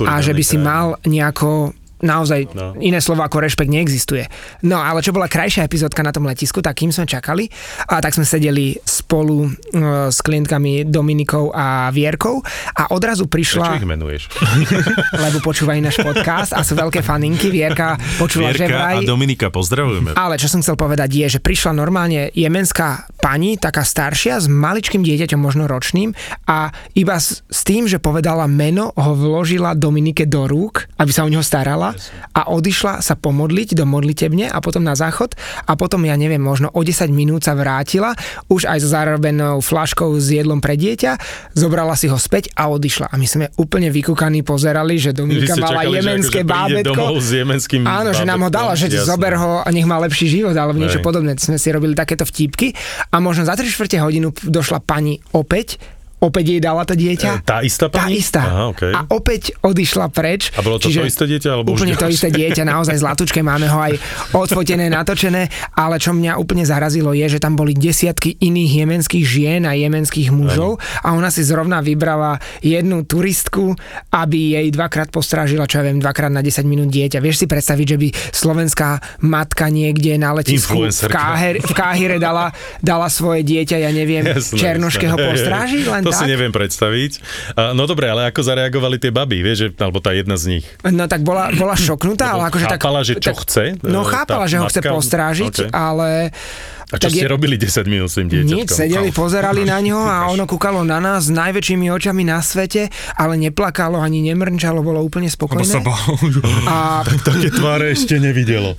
a že by si mal nejako... Naozaj, iné slovo ako rešpekt neexistuje. No, ale čo bola krajšia epizódka na tom letisku, tak kým sme čakali, a tak sme sedeli spolu s klientkami Dominikou a Vierkou a odrazu prišla... Prečo ich menuješ? Lebo počúvajú náš podcast a sú veľké faninky. Vierka počula, že vraj... Vierka a Dominika, pozdravujeme. Ale čo som chcel povedať je, že prišla normálne jemenská pani, taká staršia, s maličkým dieťaťom, možno ročným, a iba s tým, že povedala meno, ho vložila Dominike do rúk, aby sa o neho starala, a odišla sa pomodliť do modlitebne a potom na záchod a potom, ja neviem, možno o 10 minút sa vrátila už aj s zarobenou flaškou s jedlom pre dieťa, zobrala si ho späť a odišla. A my sme úplne vykúkaní pozerali, že Dominika mala jemenské bábetko. Áno, že nám ho dala, že zober ho a nech má lepší život alebo niečo podobné. Sme si robili takéto vtípky a možno za 3/4 hodinu došla pani opäť jej dala to dieťa. Tá istá pani? Tá istá. Aha, okay. A opäť odišla preč. A bolo to to isté dieťa? Alebo úplne to isté dieťa, naozaj zlatúčke, máme ho aj odfotené, natočené, ale čo mňa úplne zarazilo je, že tam boli desiatky iných jemenských žien a jemenských mužov a ona si zrovna vybrala jednu turistku, aby jej 2-krát postrážila, čo ja viem, 2-krát na 10 minút dieťa. Vieš si predstaviť, že by slovenská matka niekde na letisku v Káhire dala svoje dieťa, ja neviem, černošského postrážiť? To si neviem predstaviť. No dobre, ale ako zareagovali tie baby, vieš, alebo tá jedna z nich? No tak bola šoknutá, ale akože tak... Chápala, že čo chce? No chápala, že ho chce postrážiť, ale... A čo ste robili 10 minút s tým dieťatkom? Nič, sedeli, pozerali na ňo a ono kúkalo na nás s najväčšími očami na svete, ale neplakalo, ani nemrnčalo, bolo úplne spokojné. A také tváre ešte nevidelo.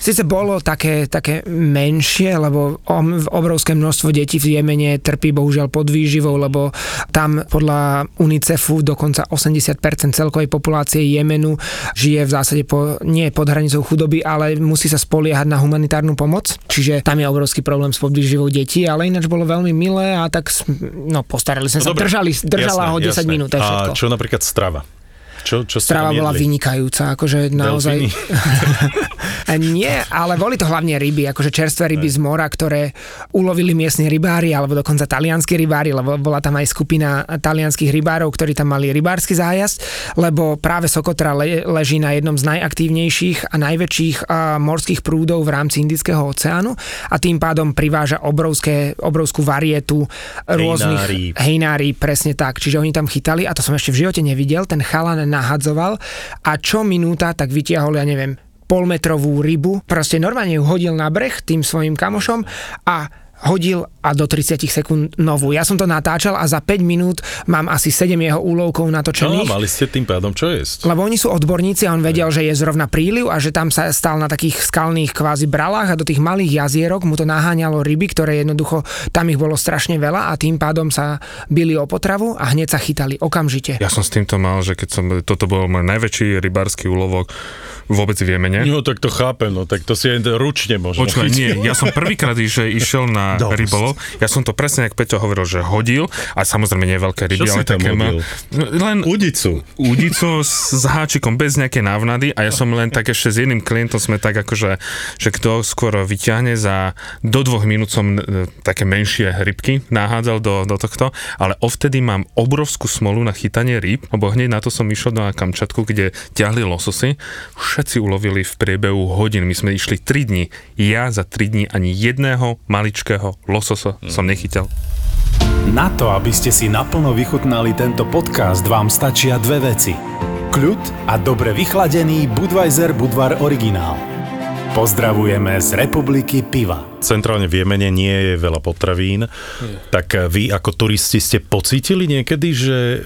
Sice bolo také menšie, lebo obrovské množstvo detí v Jemene trpí bohužiaľ pod výživou, lebo tam podľa UNICEFu dokonca 80% celkovej populácie Jemenu žije v zásade nie pod hranicou chudoby, ale musí sa spoliehať na humanitárnu pomoc, čiže tam je obrovský problém s podvýživou detí, ale ináč bolo veľmi milé a tak postarali sme sa. Držala ho 10 minút. A čo napríklad strava? Strava bola vynikajúca, akože naozaj... Nie, ale boli to hlavne ryby, akože čerstvé ryby z mora, ktoré ulovili miestni rybári, alebo dokonca talianski rybári, lebo bola tam aj skupina talianskych rybárov, ktorí tam mali rybársky zájazd, lebo práve Sokotra leží na jednom z najaktívnejších a najväčších morských prúdov v rámci Indického oceánu a tým pádom priváža obrovskú varietu rôznych hejnári, presne tak. Čiže oni tam chytali, a to som ešte v živote nevidel, ten chalan nahadzoval a čo minúta, tak vytiahol, ja neviem, polmetrovú rybu, proste normálne ju hodil na breh tým svojim kamošom a hodil a do 30 sekúnd novú. Ja som to natáčal a za 5 minút mám asi 7 jeho úlovkov natočených. No, mali ste tým pádom čo jesť. Lebo oni sú odborníci a on vedel, že je zrovna príliv a že tam sa stál na takých skalných kvázi bralách a do tých malých jazierok mu to naháňalo ryby, ktoré jednoducho tam ich bolo strašne veľa a tým pádom sa bili o potravu a hneď sa chytali okamžite. Ja som s týmto mal, že keď som toto bol môj najväčší rybársky úlovok vôbec v Jemene. No tak to chápem, no tak to si ručne možno. Počkaj, nie, ja som prvýkrát išiel na rybolov. Ja som to presne, jak Peťo hovoril, že hodil a samozrejme nie veľké ryby, ale také len udicu s háčikom bez nejakej návnady a ja som len tak ešte s jedným klientom sme tak akože, že kto skôr vyťahne za do 2 minút som také menšie rybky nahádzal do tohto, ale ovtedy mám obrovskú smolu na chytanie rýb, lebo hneď na to som išiel na Kamčatku, kde ťahli lososy. Všetci ulovili v priebehu hodín. My sme išli 3 dní. Ja za 3 dní ani jedného maličkého lososa som nechytil. Na to, aby ste si naplno vychutnali tento podcast, vám stačia dve veci. Kľud a dobre vychladený Budweiser Budvar originál. Pozdravujeme z Republiky piva. Centrálne v Jemene nie je veľa potravín, tak vy ako turisti ste pocítili niekedy,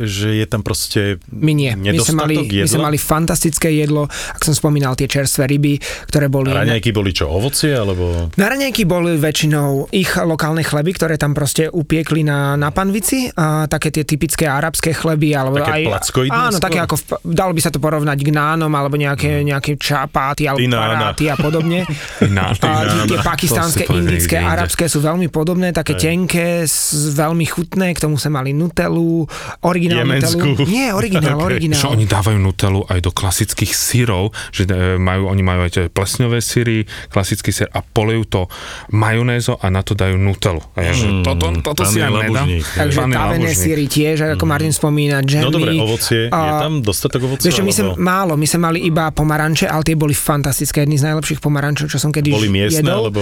že je tam proste nedostatok jedla? My sme mali fantastické jedlo, ak som spomínal tie čerstvé ryby, ktoré boli... A raňajky boli čo, ovocie alebo... Na raňajky boli väčšinou ich lokálne chleby, ktoré tam proste upiekli na panvici, a také tie typické arabské chleby, alebo také aj... Také plackoidné? Áno, skôr? Také ako, dalo by sa to porovnať k nánom, alebo nejaké čapáty, alebo paráty a podobne. Tie pakistánske indické, arabské sú veľmi podobné, také tenké, veľmi chutné, k tomu sa mali nutelu, originál. Čo oni dávajú nutelu aj do klasických syrov, že oni majú aj plesňové syry, klasický syr a polejú to majonézo a na to dajú nutelu. Toto si aj nedám. Takže tavené syry tiež, ako Martin spomína, džemy. No dobre, ovocie, je tam dostatok ovocia? Vieš, my sme mali iba pomaranče, ale tie boli fantastické, jedny z najlepších pomarančov, čo som kedy jedol.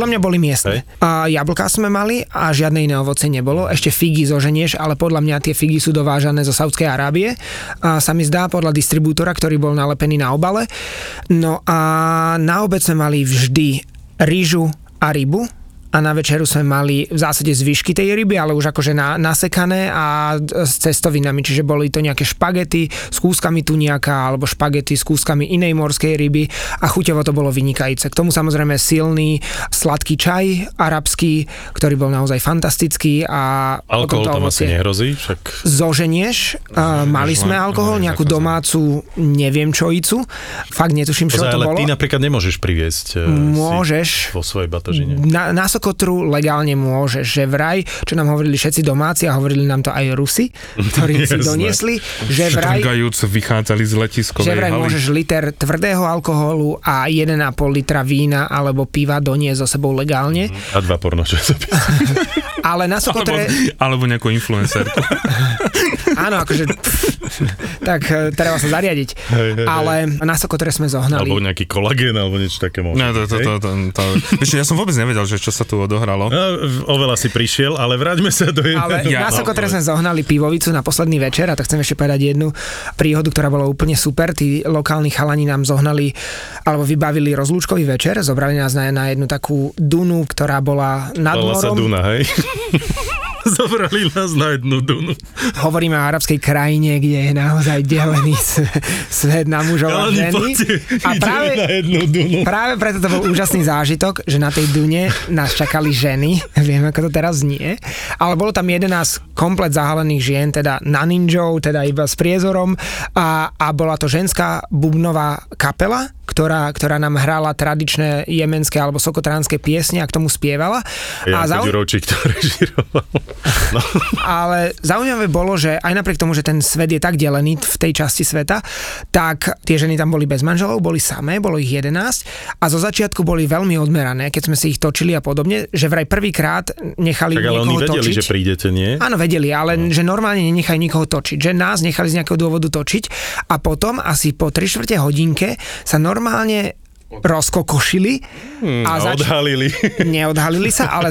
Podľa mňa boli miestne. A jablká sme mali a žiadne iné ovoce nebolo. Ešte figy zoženieš, ale podľa mňa tie figy sú dovážané zo Saudskej Arábie. A sa mi zdá podľa distribútora, ktorý bol nalepený na obale. No a na obed sme mali vždy ryžu a rybu. A na večeru sme mali v zásade zvyšky tej ryby, ale už akože nasekané a s cestovinami, čiže boli to nejaké špagety s kúskami tuniaka alebo špagety s kúskami inej morskej ryby a chuťovo to bolo vynikajúce. K tomu samozrejme silný sladký čaj arabský, ktorý bol naozaj fantastický a... Alkohol tam asi nehrozí? Však... Zoženieš, mali sme alkohol, nejakú domácu, neviem čo icu, fakt netuším, čo to bolo. Ale ty napríklad nemôžeš priviesť si vo svojej batožine. Na Sokotru legálne môžeš, že vraj, čo nám hovorili všetci domáci a hovorili nám to aj Rusi, ktorí si doniesli, že vraj vychádzali z letiskovej haly. Že vraj môžeš liter tvrdého alkoholu a 1,5 litra vína alebo piva doniesť so sebou legálne. A 2 pornočasopisy. Ale na Sokotre... Alebo nejakú influencerku. Áno, akože... tak treba sa zariadiť. Hej. Ale na Sokotre sme zohnali. Alebo nejaký kolagén, alebo niečo také možno. No, to. Ja som vôbec nevedel, že čo sa tu odohralo. No, oveľa si prišiel, ale vráťme sa do jedného. Ale na Sokotre sme zohnali pivovicu na posledný večer a tak chcem ešte povedať jednu príhodu, ktorá bola úplne super. Tí lokálni chalani nám zohnali alebo vybavili rozlúčkový večer. Zobrali nás na jednu takú dunu, ktorá bola nad morom. Volala sa Duna, hej? Zabrali nás na jednu dunu. Hovoríme o arabskej krajine, kde je naozaj delený svet na mužov a ženy. A práve preto to bol úžasný zážitok, že na tej dune nás čakali ženy. Viem, ako to teraz znie. Ale bolo tam 11 komplet zahalených žien, teda na ninjou, teda iba s priezorom. A bola to ženská bubnová kapela, ktorá nám hrala tradičné jemenské alebo sokotránske piesne a k tomu spievala. Ďurovčík to režiroval. No. Ale zaujímavé bolo, že aj napriek tomu, že ten svet je tak delený v tej časti sveta, tak tie ženy tam boli bez manželov, boli samé, bolo ich 11 a zo začiatku boli veľmi odmerané, keď sme si ich točili a podobne, že vraj prvýkrát nechali niekoho točiť. Ale oni vedeli, že prídete, nie? Áno, vedeli, ale že normálne nenechajú nikoho točiť, že nás nechali z nejakého dôvodu točiť a potom asi po 3/4 hodinke sa normálne rozkokošili a neodhalili sa, ale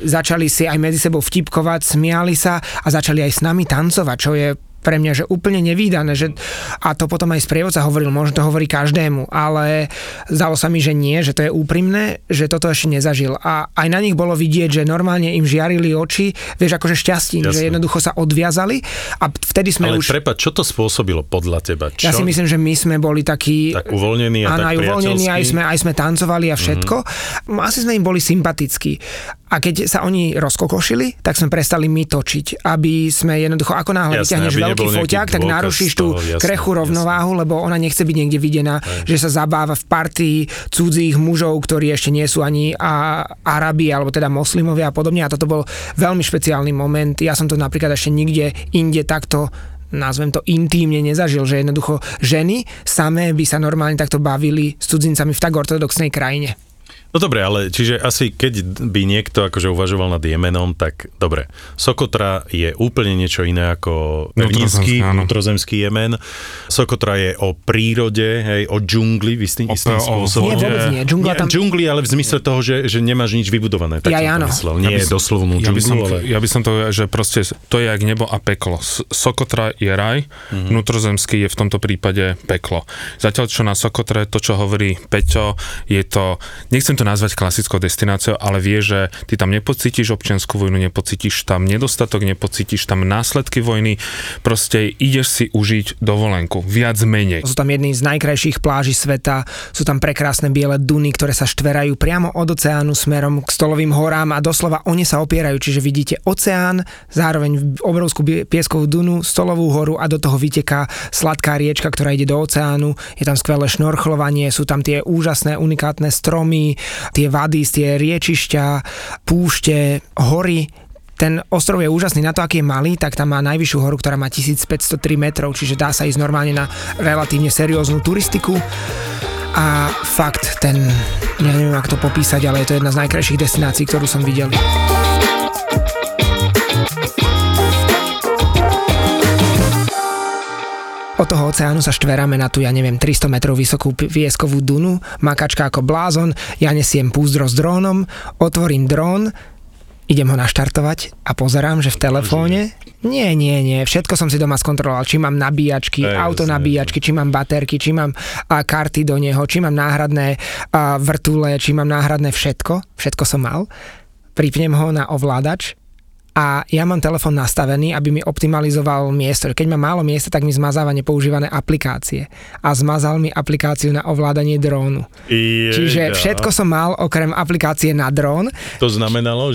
začali si aj medzi sebou vtipkovať, smiali sa a začali aj s nami tancovať, čo je pre mňa, že úplne nevídané, že a to potom aj sprievodca hovoril, možno to hovorí každému, ale zdalo sa mi, že nie, že to je úprimné, že toto ešte nezažil. A aj na nich bolo vidieť, že normálne im žiarili oči, vieš, akože šťastím, jasne, že jednoducho sa odviazali a vtedy sme ale už... Ale prepáč, čo to spôsobilo podľa teba? Čo? Ja si myslím, že my sme boli takí... Tak uvoľnení a áno, tak priateľskí. Aj sme tancovali a všetko. Mm-hmm. Asi sme im boli sympatickí. A keď sa oni rozkokošili, tak sme prestali my točiť, aby sme jednoducho, ako náhle vyťahneš veľký foťák, tak narušíš tú krechu rovnováhu, lebo ona nechce byť niekde videná, aj, že sa zabáva v partii cudzích mužov, ktorí ešte nie sú ani Arabi, alebo teda moslimovia a podobne. A toto bol veľmi špeciálny moment. Ja som to napríklad ešte nikde inde takto, nazvem to, intímne nezažil, že jednoducho ženy samé by sa normálne takto bavili s cudzincami v tak ortodoxnej krajine. No dobre, ale čiže asi keď by niekto akože uvažoval nad Jemenom, tak dobre, Sokotra je úplne niečo iné ako pevninský, vnútrozemský Jemen. Sokotra je o prírode, hej, o džungli, istým spôsobom. Nie, vôbec nie. Džungli, ale v zmysle toho, že nemáš nič vybudované. Tak ja som to myslel. Nie je doslovnú džunglu, ale... Ja by som to, že proste to je jak nebo a peklo. Sokotra je raj, vnútrozemský je v tomto prípade peklo. Zatiaľ, čo na Sokotre, to, čo hovorí Peťo, je to, nechcem to nazvať klasickou destináciou, ale vie, že ty tam nepocítiš občiansku vojnu, nepocítiš tam nedostatok, nepocítiš tam následky vojny, proste ideš si užiť dovolenku, viac menej. Sú tam jedny z najkrajších pláží sveta, sú tam prekrásne biele duny, ktoré sa štverajú priamo od oceánu smerom k Stolovým horám a doslova oni sa opierajú, čiže vidíte oceán, zároveň obrovskú pieskovú dunu, Stolovú horu a do toho vyteká sladká riečka, ktorá ide do oceánu, je tam skvelé šnorchlovanie, sú tam tie úžasné unikátne stromy, tie vady, tie riečišťa, púšte, hory. Ten ostrov je úžasný. Na to, aký je malý, tak tam má najvyššiu horu, ktorá má 1503 metrov, čiže dá sa ísť normálne na relatívne serióznu turistiku. A fakt, ja neviem, ako to popísať, ale je to jedna z najkrajších destinácií, ktorú som videl. Od toho oceánu sa štveráme na tú, 300 metrov vysokú pieskovú dunu, makačka ako blázon, ja nesiem púzdro s drónom, otvorím drón, idem ho naštartovať a pozerám, že v telefóne... Nie, všetko som si doma skontroloval, či mám nabíjačky, autonabíjačky, či mám baterky, či mám karty do neho, či mám náhradné vrtule, či mám náhradné všetko som mal. Pripnem ho na ovládač, a ja mám telefon nastavený, aby mi optimalizoval miesto. Keď mám málo miesta, tak mi zmazáva nepoužívané aplikácie. A zmazal mi aplikáciu na ovládanie drónu. Čiže všetko som mal, okrem aplikácie na drón. To znamenalo,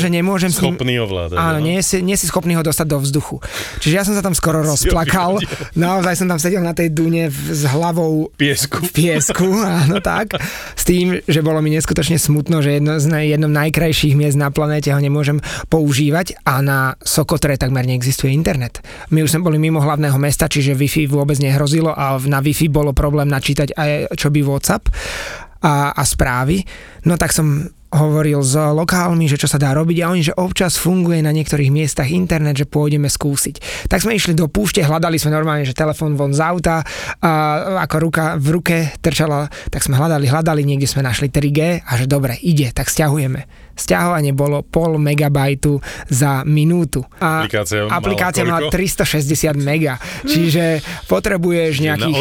že nemôžem s ním... Schopný ovládať. Áno, nie si schopný ho dostať do vzduchu. Čiže ja som sa tam skoro rozplakal. Naozaj som tam sedel na tej dune s hlavou... V piesku, áno, tak. S tým, že bolo mi neskutočne smutno, že jedno z najkrajších miest na planéte ho nemôžem používať. A na Sokotre takmer neexistuje internet. My už sme boli mimo hlavného mesta, čiže Wi-Fi vôbec nehrozilo a na Wi-Fi bolo problém načítať aj čo by WhatsApp a správy. No tak som hovoril s lokálmi, že čo sa dá robiť a oni, že občas funguje na niektorých miestach internet, že pôjdeme skúsiť. Tak sme išli do púšte, hľadali sme normálne, že telefón von z auta, ako ruka v ruke trčala, tak sme hľadali, niekde sme našli 3G a že dobre, ide, tak stiahujeme. Sťahovanie bolo 0,5 MB za minútu. A aplikácia mala 360 mega. Čiže potrebuješ nejakých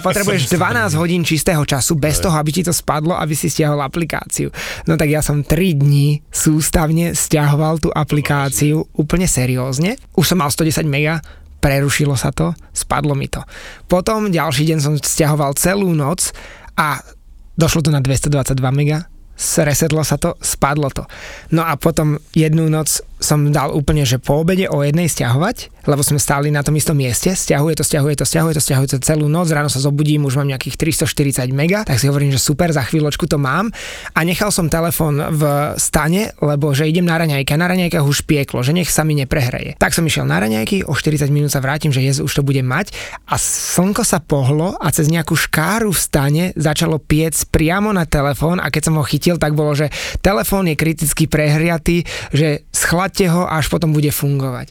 700... Potrebuješ 12 hodín čistého času bez toho, aby ti to spadlo, aby si stiahol aplikáciu. No tak ja som 3 dní sústavne stiahoval tú aplikáciu úplne seriózne. Už som mal 110 mega, prerušilo sa to, spadlo mi to. Potom ďalší deň som stiahoval celú noc a došlo to na 222 mega. Sresetlo sa to, spadlo to. No a potom jednu noc som dal úplne, že po obede o jednej stiahovať, lebo sme stáli na tom istom mieste, stiahuje to celú noc, ráno sa zobudím, už mám nejakých 340 mega, tak si hovorím, že super, za chvíľočku to mám a nechal som telefon v stane, lebo že idem na raňajky, na raňajkách už pieklo, že nech sa mi neprehreje. Tak som išiel na raňajky, o 40 minút sa vrátim, že už to budem mať a slnko sa pohlo a cez nejakú škáru v stane začalo piec priamo na telefón a keď som ho chytil, tak bolo, že telefón je kriticky prehriatý, že schladte ho až potom bude fungovať.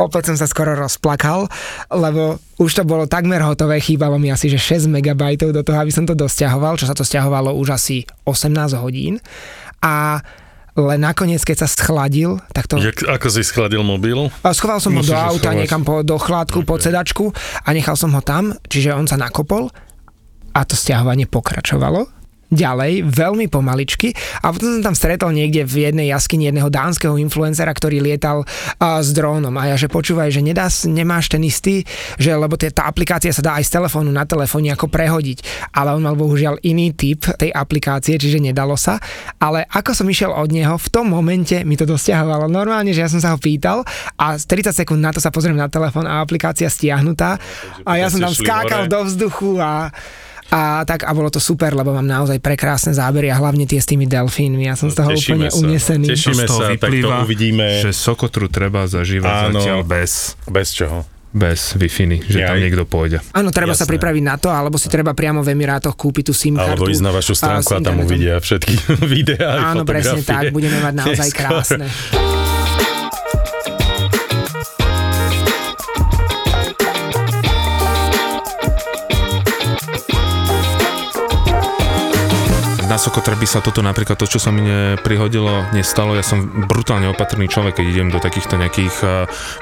Opäť som sa skoro rozplakal, lebo už to bolo takmer hotové, chýbalo mi asi že 6 MB do toho, aby som to dosťahoval, čo sa to sťahovalo už asi 18 hodín a len nakoniec, keď sa schladil, tak to... Ako si schladil mobil? Schoval som ho do auta, niekam do chládku, pod sedačku a nechal som ho tam, čiže on sa nakopol a to stiahovanie pokračovalo. Ďalej, veľmi pomaličky a potom som tam stretol niekde v jednej jaskyni jedného dánskeho influencera, ktorý lietal s drónom a ja, že počúvaj, že nemáš ten istý, že lebo tá aplikácia sa dá aj z telefónu na telefóne ako prehodiť, ale on mal bohužiaľ iný typ tej aplikácie, čiže nedalo sa, ale ako som išiel od neho, v tom momente mi to dosťahovalo normálne, že ja som sa ho pýtal a 30 sekúnd na to sa pozriem na telefón a aplikácia stiahnutá a ja som tam skákal do vzduchu a bolo to super, lebo mám naozaj prekrásne zábery a hlavne tie s tými delfínmi. Ja som z toho úplne unesený. Tešíme sa, tak to uvidíme. Že Sokotru treba zažívať zatiaľ bez. Bez čoho? Bez Wi-Fi, že tam niekto pôjde. Áno, treba sa pripraviť na to, alebo si treba priamo v Emirátoch kúpiť tú SIM kartu. Alebo ísť na vašu stránku a tam uvidia všetky videá a fotografie. Áno, presne tak, budeme mať naozaj krásne. Na Sokotre by sa toto napríklad, to čo sa mne prihodilo, nestalo. Ja som brutálne opatrný človek, keď idem do takýchto nejakých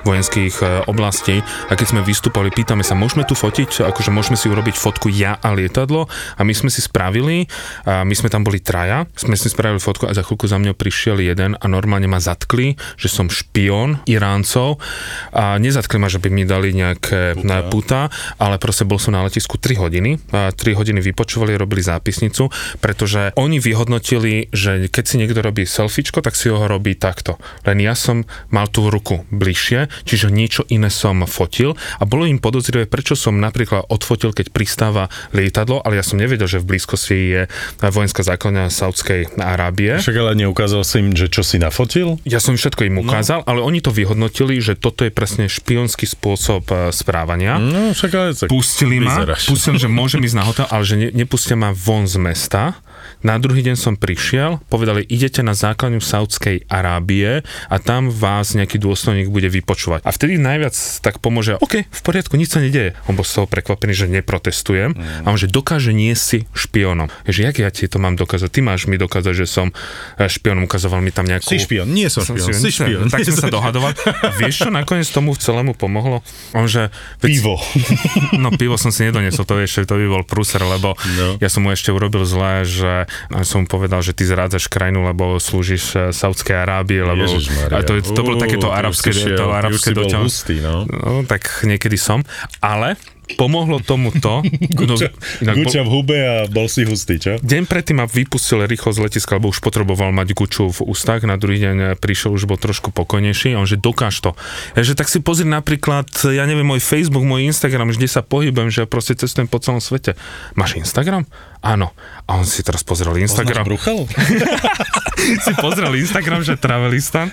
vojenských oblastí a keď sme vystupovali, pýtame sa, môžeme tu fotiť? Akože môžeme si urobiť fotku ja a lietadlo a my sme si spravili, my sme tam boli traja, sme si spravili fotku a za chvíľku za mňou prišiel jeden a normálne ma zatkli, že som špión Iráncov a nezatkli ma, že by mi dali nejaké puta, ale proste bol som na letisku 3 hodiny, 3 hodiny vypočúvali, robili zápisnicu, pretože že oni vyhodnotili, že keď si niekto robí selfiečko, tak si ho robí takto. Len ja som mal tú ruku bližšie, čiže niečo iné som fotil a bolo im podozrivé, prečo som napríklad odfotil, keď pristáva lietadlo, ale ja som nevedel, že v blízkosti je vojenská základňa Saudskej Arábie. Však ale neukázal si im, že čo si nafotil? Ja som všetko im ukázal, ale oni to vyhodnotili, že toto je presne špionský spôsob správania. No, však ale tak. Pustili ma, že môžem ísť na hotel, ale že nepustia ma von z mesta. Na druhý deň som prišiel, povedali, idete na základňu Saudskej Arábie a tam vás nejaký dôstojník bude vypočúvať. A vtedy najviac tak pomôže, OK, v poriadku, nič sa nedieje. On bol z toho prekvapený, že neprotestujem a on, že dokáže nie si špiónom. Ježe, jak ja ti to mám dokázať? Ty máš mi dokázať, že som špiónom, ukazoval mi tam nejakú... Si špión, nie som špión, si špión. Tak som sa dohadoval. A vieš čo, nakoniec tomu celému pomohlo? On, že... Pivo. No pivo som si nedoniesol, to vieš, to by bol prúser, lebo ja som mu ešte urobil zlé, že som povedal, že ty zrádzaš krajinu, lebo slúžiš Saudskej Arábii, lebo a to bolo takéto arabské, arabské doťa. No, tak niekedy som, ale pomohlo tomu to. Guča v hube a bol si hustý, čo? Deň predtým ma vypustil rýchlo z letiska, lebo už potreboval mať guču v ústach, na druhý deň prišiel, už bol trošku pokojnejší, on, že dokáž to. Takže tak si pozri napríklad, ja neviem, môj Facebook, môj Instagram, kde sa pohybujem, že ja proste cestujem po celom svete. Máš Instagram? Áno. A on si teraz pozrel Instagram. Poznáš Bruchel? Si pozrel Instagram, že Travelistan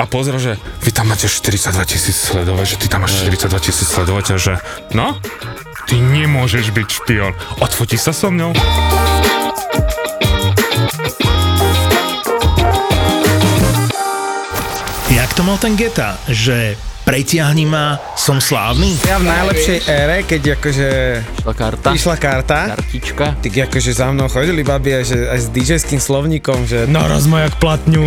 a pozrel, že vy tam máte 42 000 sledovateľov, že ty tam máš 42 000 sledovateľov, že no, ty nemôžeš byť špión. Odfotí sa so mnou. Jak to mal ten Geta, že pretiahni ma, som slávny. Ja v najlepšej ére, keď akože išla karta, kartička, tak akože za mnou chodili babi aj s DJ-ským slovníkom, že naraz ma jak platňu.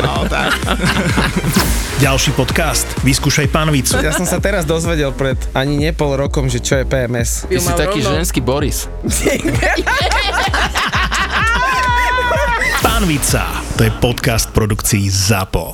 No, tak. Ďalší podcast. Vyskúšaj pánvicu. Ja som sa teraz dozvedel pred ani nepol rokom, že čo je PMS. Ty si taký ženský Boris. Pánvica. To je podcast produkcií ZAPO.